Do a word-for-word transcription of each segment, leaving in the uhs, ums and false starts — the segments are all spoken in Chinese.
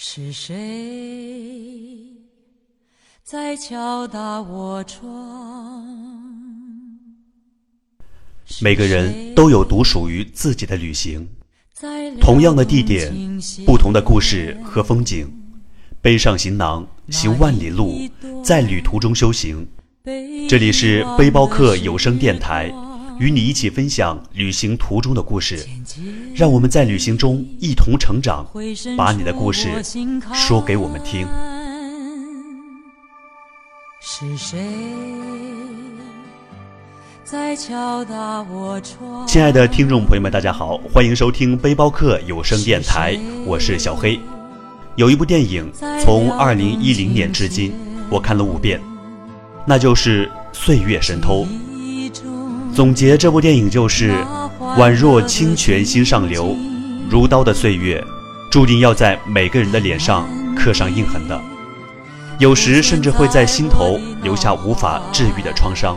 是谁在敲打我窗？每个人都有独属于自己的旅行，同样的地点，不同的故事和风景，背上行囊，行万里路，在旅途中修行。这里是背包客有声电台，与你一起分享旅行途中的故事，让我们在旅行中一同成长，把你的故事说给我们听。是谁在敲打我窗？亲爱的听众朋友们，大家好，欢迎收听背包客有声电台，我是小黑。有一部电影从二零一零年至今，我看了五遍，那就是《岁月神偷》。总结这部电影就是，宛若清泉心上流，如刀的岁月，注定要在每个人的脸上刻上印痕的，有时甚至会在心头留下无法治愈的创伤。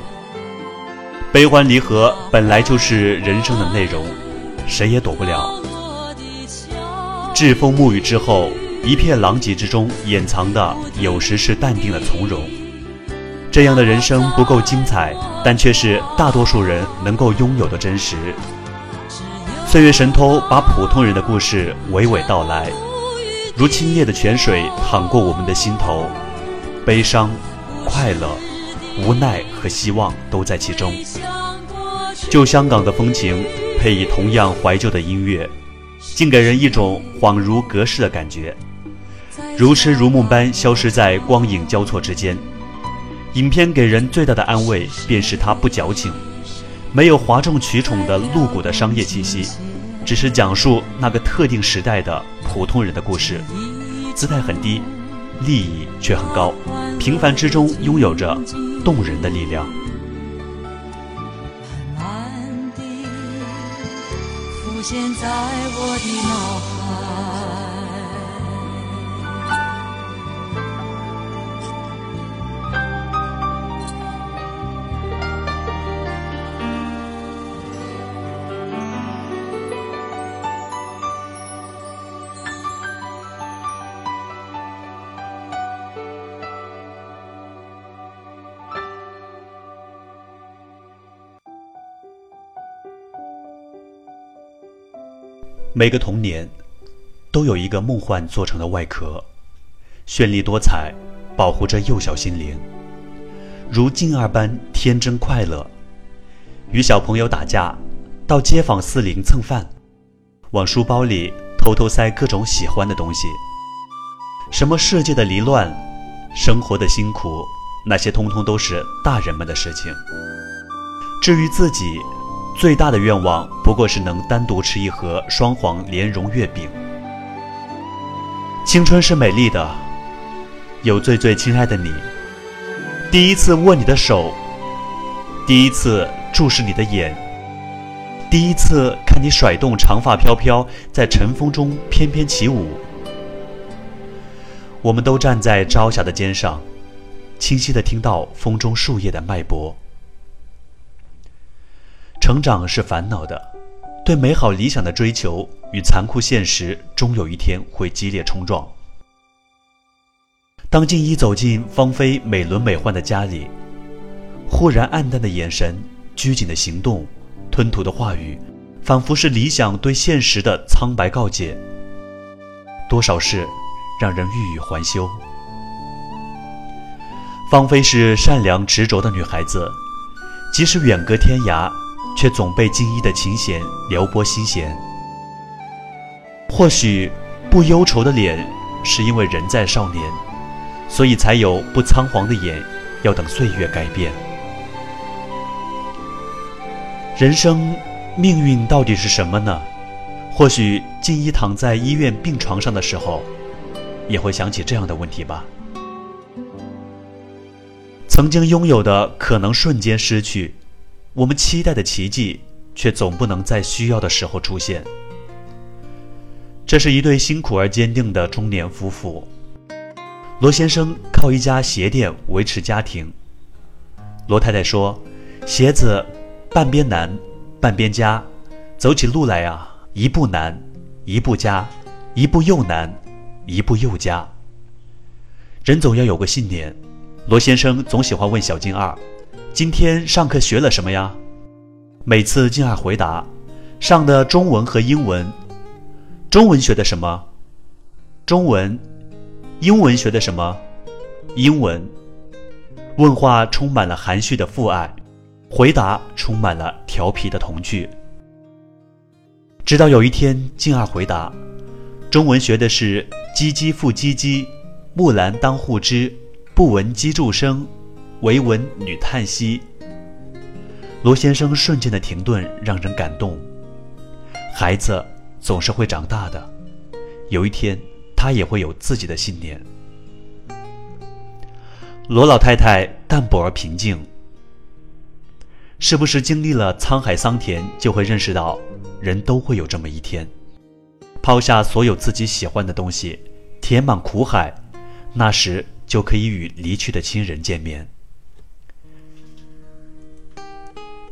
悲欢离合本来就是人生的内容，谁也躲不了。栉风沐雨之后，一片狼藉之中掩藏的，有时是淡定的从容。这样的人生不够精彩，但却是大多数人能够拥有的真实。岁月神偷把普通人的故事娓娓道来，如清冽的泉水淌过我们的心头，悲伤、快乐、无奈和希望都在其中。旧香港的风情配以同样怀旧的音乐，竟给人一种恍如隔世的感觉，如痴如梦般消失在光影交错之间。影片给人最大的安慰便是它不矫情，没有哗众取宠的露骨的商业气息，只是讲述那个特定时代的普通人的故事，姿态很低，利益却很高，平凡之中拥有着动人的力量。浮现在我的脑海，每个童年都有一个梦幻做成的外壳，绚丽多彩，保护着幼小心灵，如镜儿般天真快乐。与小朋友打架，到街坊四邻蹭饭，往书包里偷偷塞各种喜欢的东西。什么世界的离乱，生活的辛苦，那些通通都是大人们的事情。至于自己，最大的愿望不过是能单独吃一盒双黄莲蓉月饼。青春是美丽的，有最最亲爱的你，第一次握你的手，第一次注视你的眼，第一次看你甩动长发飘飘，在晨风中翩翩起舞。我们都站在朝霞的肩上，清晰地听到风中树叶的脉搏。成长是烦恼的，对美好理想的追求与残酷现实终有一天会激烈冲撞。当静一走进芳菲美轮美奂的家里，忽然暗淡的眼神，拘谨的行动，吞吐的话语，仿佛是理想对现实的苍白告诫。多少事让人欲语还休。芳菲是善良执着的女孩子，即使远隔天涯，却总被静一的琴弦撩拨心弦。或许不忧愁的脸，是因为人在少年，所以才有不仓皇的眼，要等岁月改变。人生命运到底是什么呢？或许静一躺在医院病床上的时候，也会想起这样的问题吧。曾经拥有的可能瞬间失去，我们期待的奇迹却总不能在需要的时候出现。这是一对辛苦而坚定的中年夫妇，罗先生靠一家鞋店维持家庭。罗太太说，鞋子半边难半边家，走起路来啊，一步难一步家，一步又难一步又加。人总要有个信念，罗先生总喜欢问小金二，今天上课学了什么呀？每次金二回答，上的中文和英文。中文学的什么？中文。英文学的什么？英文。问话充满了含蓄的父爱，回答充满了调皮的童趣。直到有一天，金二回答，中文学的是唧唧复唧唧，木兰当户织，不闻机杼声，惟闻女叹息。罗先生瞬间的停顿让人感动。孩子总是会长大的，有一天他也会有自己的信念。罗老太太淡泊而平静。是不是经历了沧海桑田，就会认识到人都会有这么一天，抛下所有自己喜欢的东西，填满苦海，那时就可以与离去的亲人见面。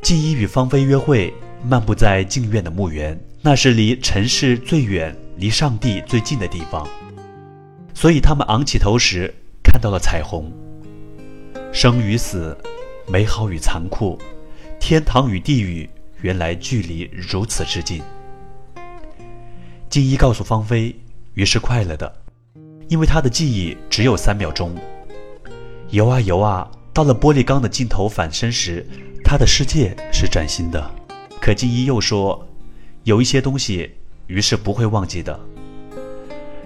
静怡与芳菲约会，漫步在静院的墓园，那是离尘世最远，离上帝最近的地方，所以他们昂起头时看到了彩虹。生与死，美好与残酷，天堂与地狱，原来距离如此之近。静怡告诉芳菲，鱼是快乐的，因为她的记忆只有三秒钟。游啊游啊，到了玻璃缸的尽头反身时，他的世界是崭新的。可静怡又说，有一些东西鱼是不会忘记的。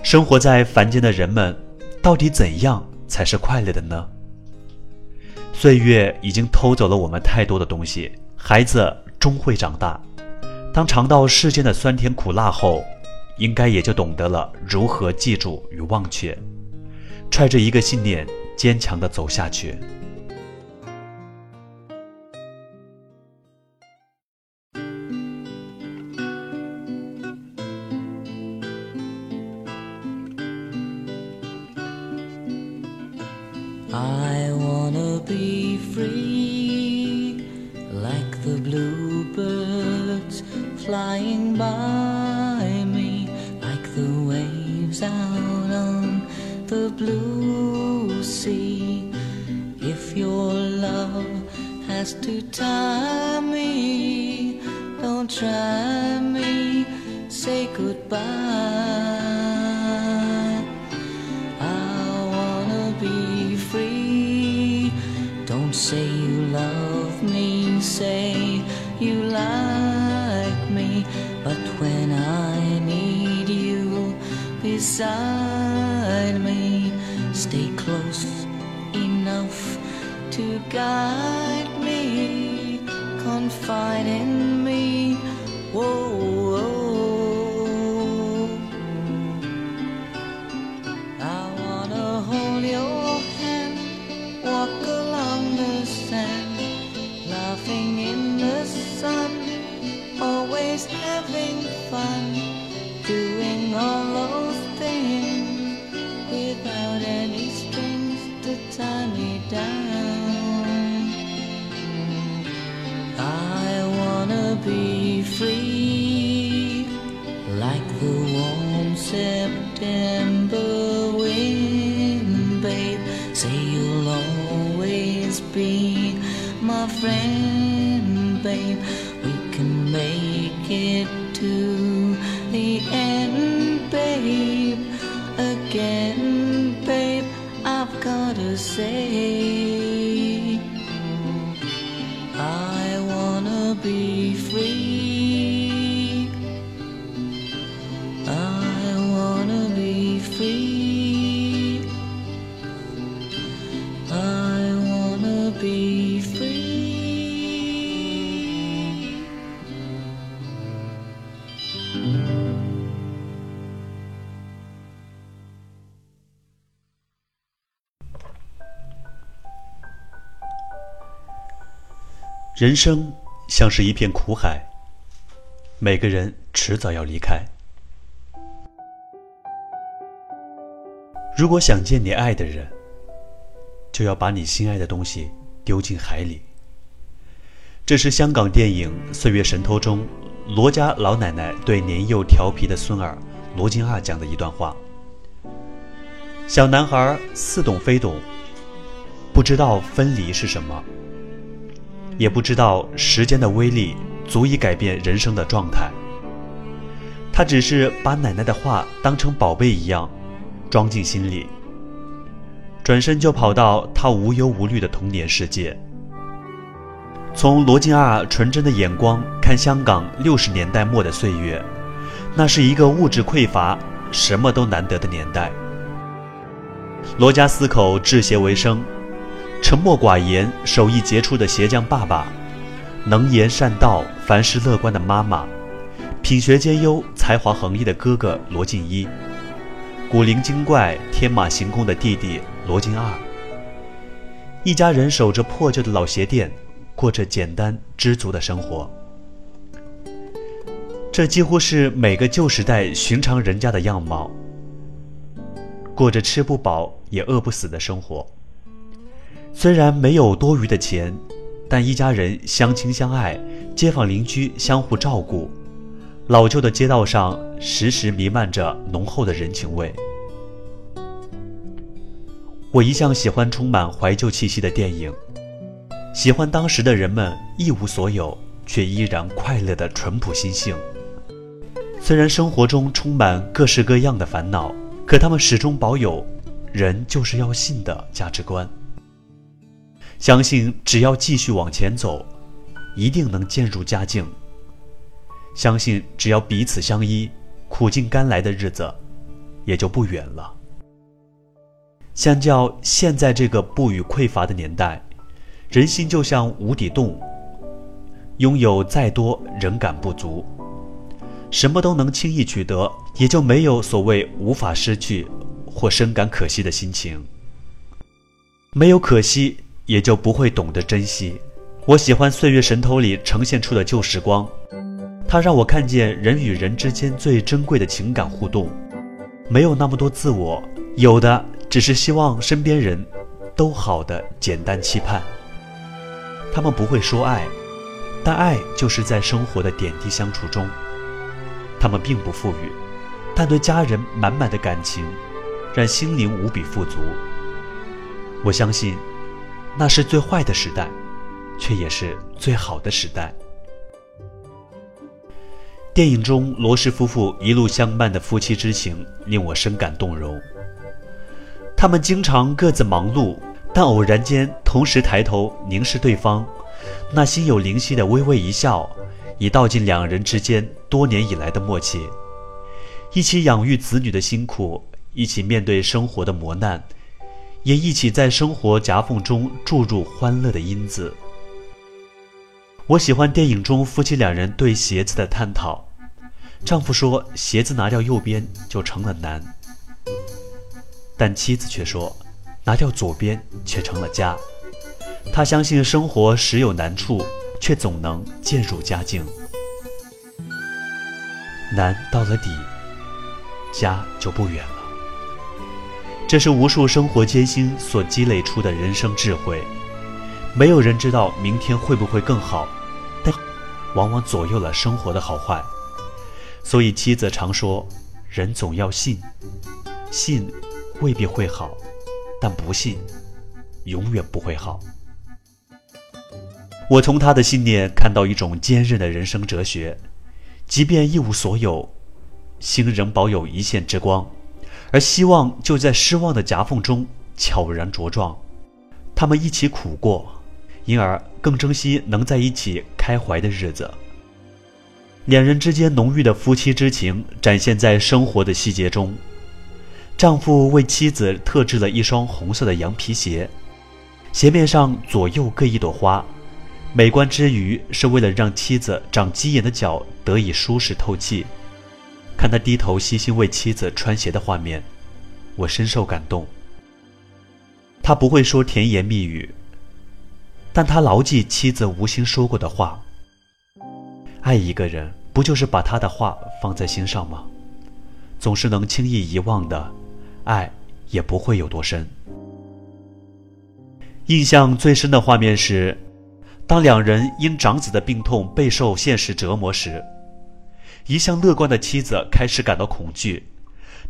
生活在凡间的人们，到底怎样才是快乐的呢？岁月已经偷走了我们太多的东西，孩子终会长大，当尝到世间的酸甜苦辣后，应该也就懂得了如何记住与忘却，揣着一个信念坚强地走下去。I wanna be free, like the bluebirds flying by me, like the waves out on the blue sea. If your love has to tie me, don't try me, say goodbye. I wanna be Don't say you love me, say you like me, but when I need you beside me, stay close enough to guide me, confide in me, whoa, whoa. I wanna hold your hand, walk away laughing in the sun, always having fun, doing all those things without any strings to tie me down. I wanna be free, like the warm September wind, babe. Say you'll always be my friend, babe, we can make it to the end, babe, again, babe, I've gotta say, I wanna be free, I wanna be free, I wanna be free.人生像是一片苦海，每个人迟早要离开。如果想见你爱的人，就要把你心爱的东西丢进海里。这是香港电影《岁月神偷》中罗家老奶奶对年幼调皮的孙儿罗金二讲的一段话。小男孩似懂非懂，不知道分离是什么，也不知道时间的威力足以改变人生的状态。他只是把奶奶的话当成宝贝一样装进心里，转身就跑到他无忧无虑的童年世界。从罗进二纯真的眼光看香港六十年代末的岁月，那是一个物质匮乏、什么都难得的年代。罗家四口制鞋为生，沉默寡言、手艺杰出的鞋匠爸爸，能言善道、凡事乐观的妈妈，品学兼优、才华横溢的哥哥罗进一，古灵精怪、天马行空的弟弟罗进二。一家人守着破旧的老鞋店，过着简单知足的生活，这几乎是每个旧时代寻常人家的样貌，过着吃不饱也饿不死的生活。虽然没有多余的钱，但一家人相亲相爱，街坊邻居相互照顾，老旧的街道上时时弥漫着浓厚的人情味。我一向喜欢充满怀旧气息的电影，喜欢当时的人们一无所有却依然快乐的淳朴心性。虽然生活中充满各式各样的烦恼，可他们始终保有人就是要信的价值观，相信只要继续往前走，一定能渐入佳境，相信只要彼此相依，苦尽甘来的日子也就不远了。相较现在这个不语匮乏的年代，人心就像无底洞，拥有再多仍感不足，什么都能轻易取得，也就没有所谓无法失去或深感可惜的心情。没有可惜，也就不会懂得珍惜。我喜欢《岁月神偷》里呈现出的旧时光，它让我看见人与人之间最珍贵的情感互动，没有那么多自我，有的只是希望身边人都好的简单期盼。他们不会说爱，但爱就是在生活的点滴相处中。他们并不富裕，但对家人满满的感情，让心灵无比富足。我相信，那是最坏的时代，却也是最好的时代。电影中罗氏夫妇一路相伴的夫妻之情令我深感动容。他们经常各自忙碌，但偶然间同时抬头凝视对方，那心有灵犀的微微一笑，已道尽两人之间多年以来的默契。一起养育子女的辛苦，一起面对生活的磨难，也一起在生活夹缝中注入欢乐的因子。我喜欢电影中夫妻两人对鞋子的探讨，丈夫说鞋子拿掉右边就成了难，但妻子却说拿掉左边却成了家。她相信生活时有难处，却总能渐入佳境，难到了底，家就不远了。这是无数生活艰辛所积累出的人生智慧。没有人知道明天会不会更好，但往往左右了生活的好坏。所以妻子常说，人总要信，信未必会好，但不信永远不会好。我从他的信念看到一种坚韧的人生哲学，即便一无所有，心仍保有一线之光，而希望就在失望的夹缝中悄然茁壮。他们一起苦过，因而更珍惜能在一起开怀的日子。两人之间浓郁的夫妻之情展现在生活的细节中。丈夫为妻子特制了一双红色的羊皮鞋，鞋面上左右各一朵花，美观之余是为了让妻子长鸡眼的脚得以舒适透气。看他低头细心为妻子穿鞋的画面，我深受感动。他不会说甜言蜜语，但他牢记妻子无心说过的话。爱一个人，不就是把他的话放在心上吗？总是能轻易遗忘的，爱也不会有多深。印象最深的画面是，当两人因长子的病痛备受现实折磨时，一向乐观的妻子开始感到恐惧，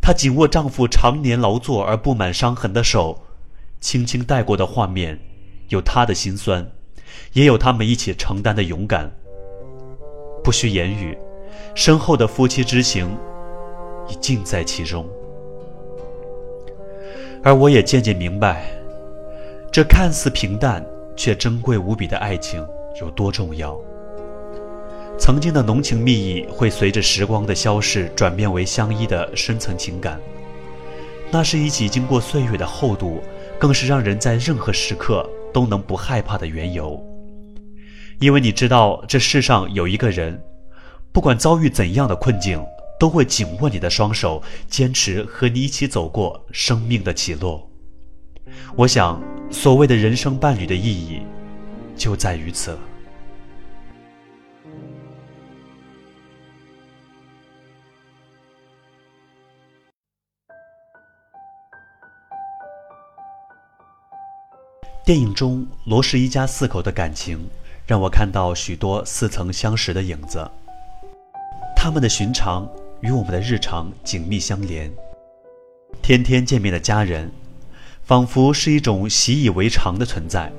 她紧握丈夫常年劳作而布满伤痕的手，轻轻带过的画面，有她的心酸，也有他们一起承担的勇敢。不需言语，深厚的夫妻之情已尽在其中。而我也渐渐明白，这看似平淡却珍贵无比的爱情有多重要。曾经的浓情蜜意会随着时光的消逝转变为相依的深层情感，那是一起经过岁月的厚度，更是让人在任何时刻都能不害怕的缘由。因为你知道这世上有一个人，不管遭遇怎样的困境，都会紧握你的双手，坚持和你一起走过生命的起落。我想所谓的人生伴侣的意义就在于此。电影中罗氏一家四口的感情让我看到许多似曾相识的影子，他们的寻常与我们的日常紧密相连。天天见面的家人仿佛是一种习以为常的存在，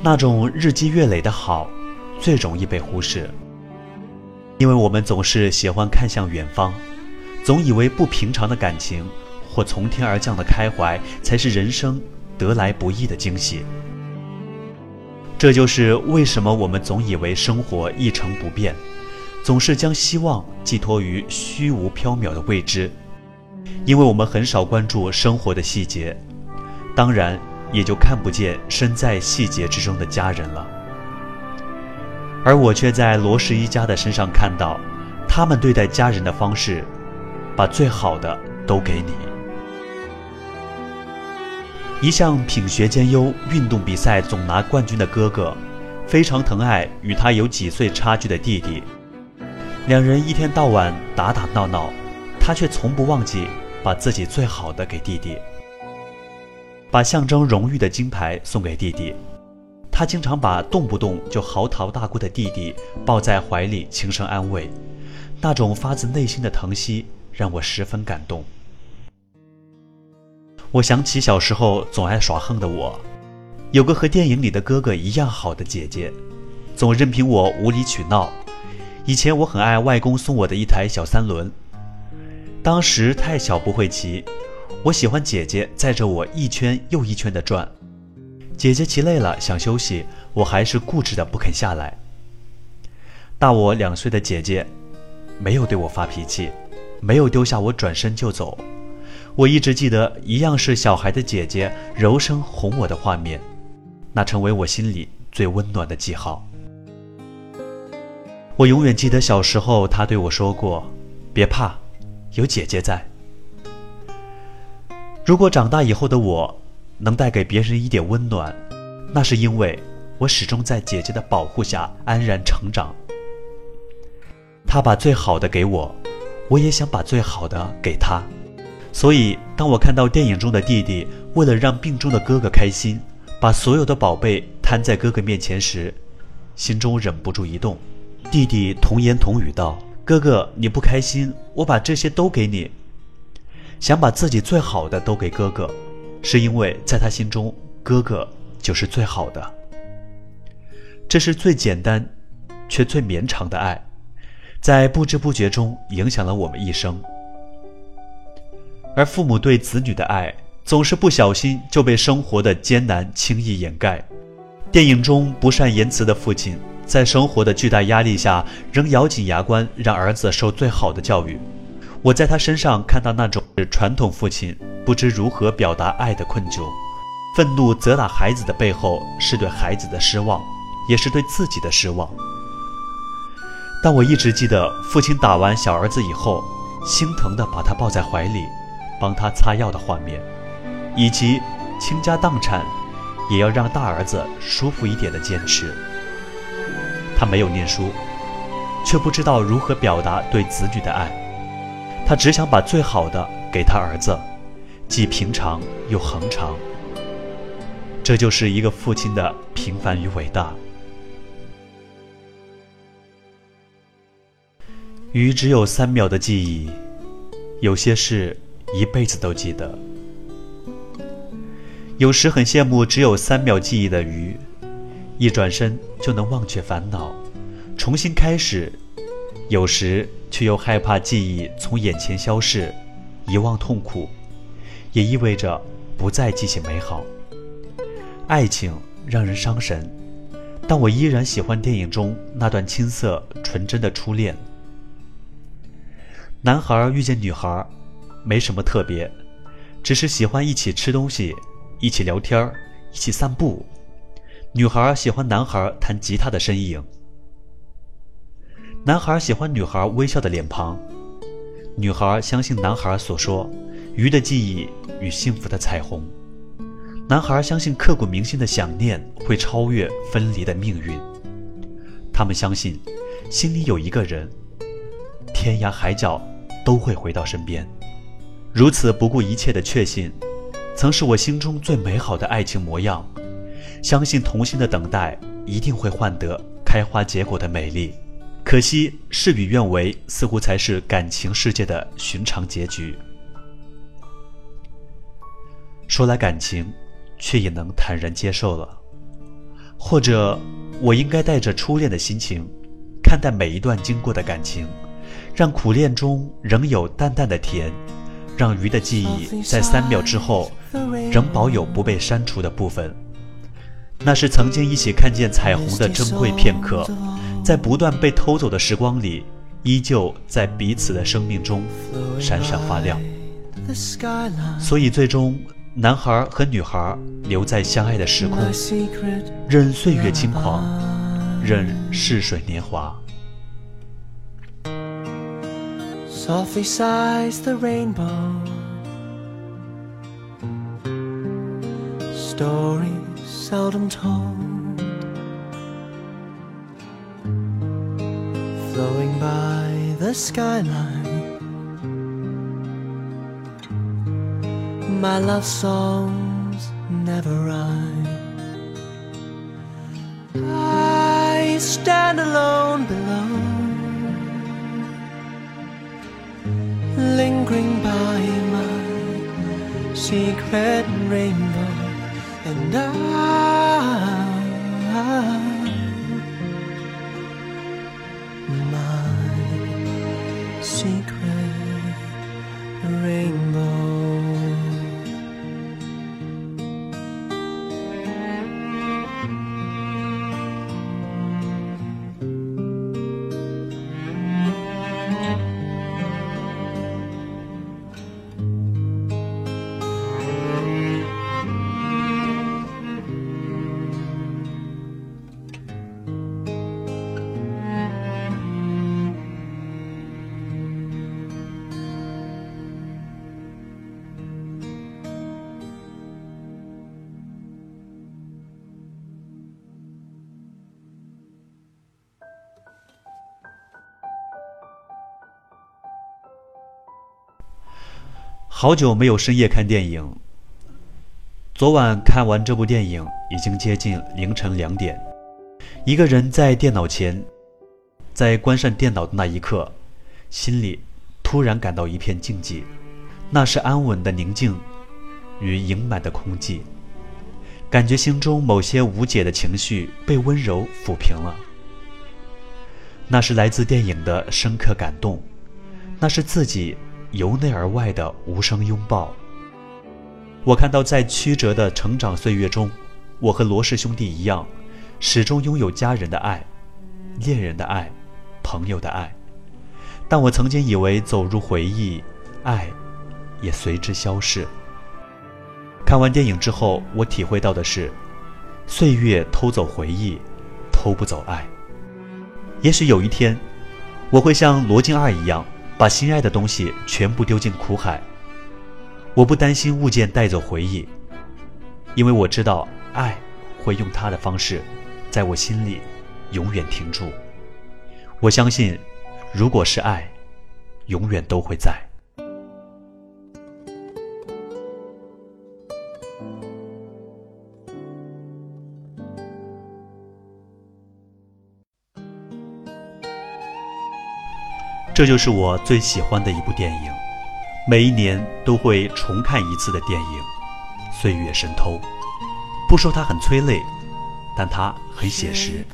那种日积月累的好最容易被忽视，因为我们总是喜欢看向远方，总以为不平常的感情或从天而降的开怀才是人生得来不易的惊喜。这就是为什么我们总以为生活一成不变，总是将希望寄托于虚无缥缈的未知，因为我们很少关注生活的细节，当然也就看不见身在细节之中的家人了。而我却在罗氏一家的身上看到他们对待家人的方式，把最好的都给你。一向品学兼优，运动比赛总拿冠军的哥哥非常疼爱与他有几岁差距的弟弟，两人一天到晚打打闹闹，他却从不忘记把自己最好的给弟弟，把象征荣誉的金牌送给弟弟。他经常把动不动就嚎啕大哭的弟弟抱在怀里轻声安慰，那种发自内心的疼惜让我十分感动。我想起小时候总爱耍横的我，有个和电影里的哥哥一样好的姐姐，总任凭我无理取闹。以前我很爱外公送我的一台小三轮，当时太小不会骑，我喜欢姐姐载着我一圈又一圈的转。姐姐骑累了想休息，我还是固执的不肯下来。大我两岁的姐姐没有对我发脾气，没有丢下我转身就走。我一直记得一样是小孩的姐姐柔声哄我的画面，那成为我心里最温暖的记号。我永远记得小时候她对我说过，别怕，有姐姐在。如果长大以后的我能带给别人一点温暖，那是因为我始终在姐姐的保护下安然成长。她把最好的给我，我也想把最好的给她。所以当我看到电影中的弟弟为了让病中的哥哥开心，把所有的宝贝摊在哥哥面前时，心中忍不住一动。弟弟童言童语道，哥哥你不开心，我把这些都给你。想把自己最好的都给哥哥，是因为在他心中哥哥就是最好的。这是最简单却最绵长的爱，在不知不觉中影响了我们一生。而父母对子女的爱总是不小心就被生活的艰难轻易掩盖。电影中不善言辞的父亲在生活的巨大压力下仍咬紧牙关让儿子受最好的教育，我在他身上看到那种传统父亲不知如何表达爱的困窘。愤怒责打孩子的背后是对孩子的失望，也是对自己的失望。但我一直记得父亲打完小儿子以后心疼地把他抱在怀里帮他擦药的画面，以及倾家荡产也要让大儿子舒服一点的坚持。他没有念书，却不知道如何表达对子女的爱，他只想把最好的给他儿子，既平常又恒长。这就是一个父亲的平凡与伟大。于只有三秒的记忆，有些事一辈子都记得。有时很羡慕只有三秒记忆的鱼，一转身就能忘却烦恼，重新开始。有时却又害怕记忆从眼前消逝，遗忘痛苦，也意味着不再记起美好。爱情让人伤神，但我依然喜欢电影中那段青涩纯真的初恋。男孩遇见女孩，没什么特别，只是喜欢一起吃东西，一起聊天，一起散步。女孩喜欢男孩弹吉他的身影，男孩喜欢女孩微笑的脸庞，女孩相信男孩所说鱼的记忆与幸福的彩虹，男孩相信刻骨铭心的想念会超越分离的命运。他们相信心里有一个人，天涯海角都会回到身边。如此不顾一切的确信，曾是我心中最美好的爱情模样。相信同心的等待一定会换得开花结果的美丽。可惜事与愿违，似乎才是感情世界的寻常结局。说来感情，却也能坦然接受了。或者我应该带着初恋的心情看待每一段经过的感情，让苦恋中仍有淡淡的甜，让鱼的记忆在三秒之后仍保有不被删除的部分。那是曾经一起看见彩虹的珍贵片刻，在不断被偷走的时光里，依旧在彼此的生命中闪闪发亮。所以最终男孩和女孩留在相爱的时空，任岁月轻狂，任逝水年华。 Softly sighs the rainbow, stories seldom told, flowing by the skyline, my love songs never rhyme. I stand alone below, lingering by my secret rainbow, and I, my secret rainbow.好久没有深夜看电影，昨晚看完这部电影已经接近凌晨两点。一个人在电脑前，在关上电脑的那一刻，心里突然感到一片静寂，那是安稳的宁静与盈满的空寂，感觉心中某些无解的情绪被温柔抚平了。那是来自电影的深刻感动，那是自己由内而外的无声拥抱。我看到在曲折的成长岁月中，我和罗氏兄弟一样，始终拥有家人的爱、恋人的爱、朋友的爱，但我曾经以为走入回忆，爱也随之消逝。看完电影之后，我体会到的是，岁月偷走回忆，偷不走爱。也许有一天，我会像罗京二一样，把心爱的东西全部丢进苦海。我不担心物件带走回忆，因为我知道爱会用它的方式在我心里永远停住。我相信如果是爱，永远都会在。这就是我最喜欢的一部电影，每一年都会重看一次的电影《岁月神偷》，不说它很催泪，但它很写实。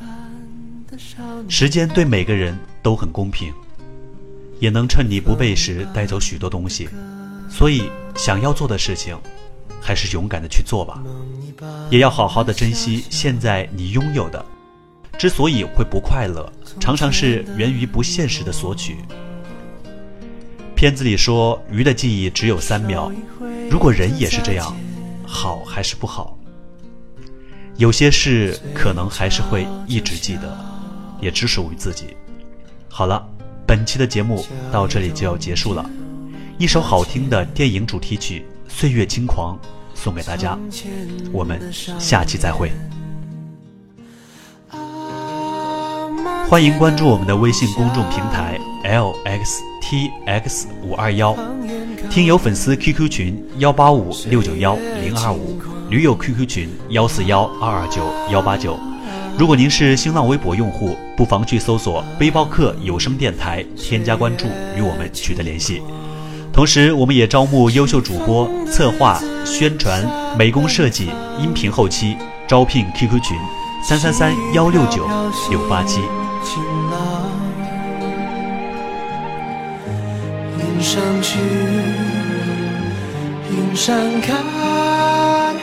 时间对每个人都很公平，也能趁你不备时带走许多东西，所以想要做的事情还是勇敢的去做吧，也要好好的珍惜现在你拥有的。之所以会不快乐，常常是源于不现实的索取。片子里说鱼的记忆只有三秒，如果人也是这样，好还是不好？有些事可能还是会一直记得，也只属于自己。好了，本期的节目到这里就要结束了，一首好听的电影主题曲《岁月轻狂》送给大家，我们下期再会。欢迎关注我们的微信公众平台 L X T X 五二幺，听友粉丝 Q Q 群一八五六九一零二五，驴友 Q Q 群一四一二二九一八九。如果您是新浪微博用户，不妨去搜索背包客有声电台，添加关注与我们取得联系。同时我们也招募优秀主播、策划、宣传、美工设计、音频后期，招聘 Q Q 群三三三一六九六八七。云上去，云上看，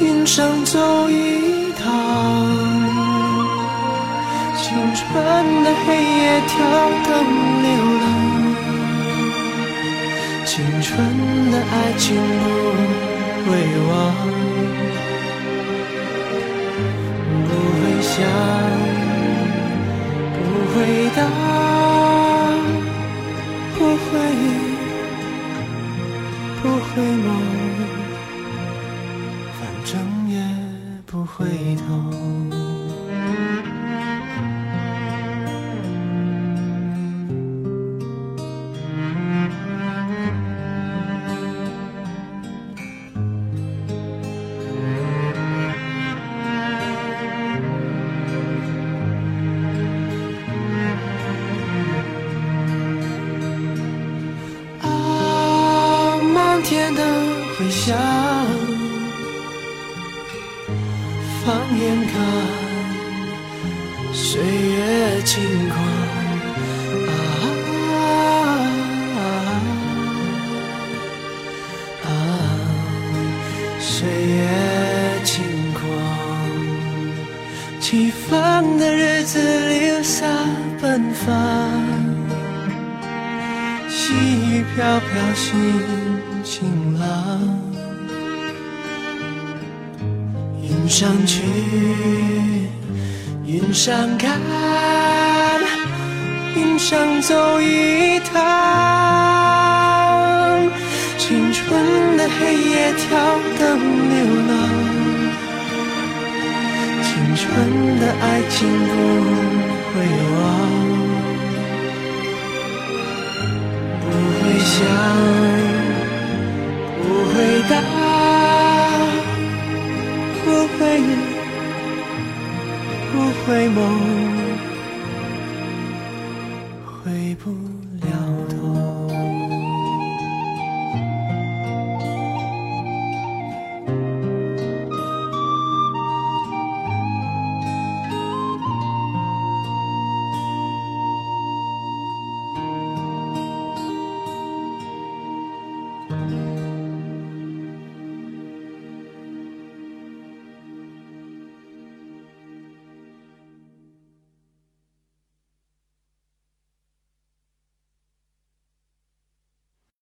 云上走一趟，青春的黑夜挑灯流浪，青春的爱情不会忘，不会想，不会答，不会忆，不会梦，反正也不回头。放眼看，岁月轻狂，啊啊啊！岁月轻狂，起风的日子里洒奔放，细雨飘飘，心晴朗。云上去，云上看，云上走一趟，青春的黑夜挑灯流浪，青春的爱情不会忘，不会想，不会答，不会忆，不会梦，会不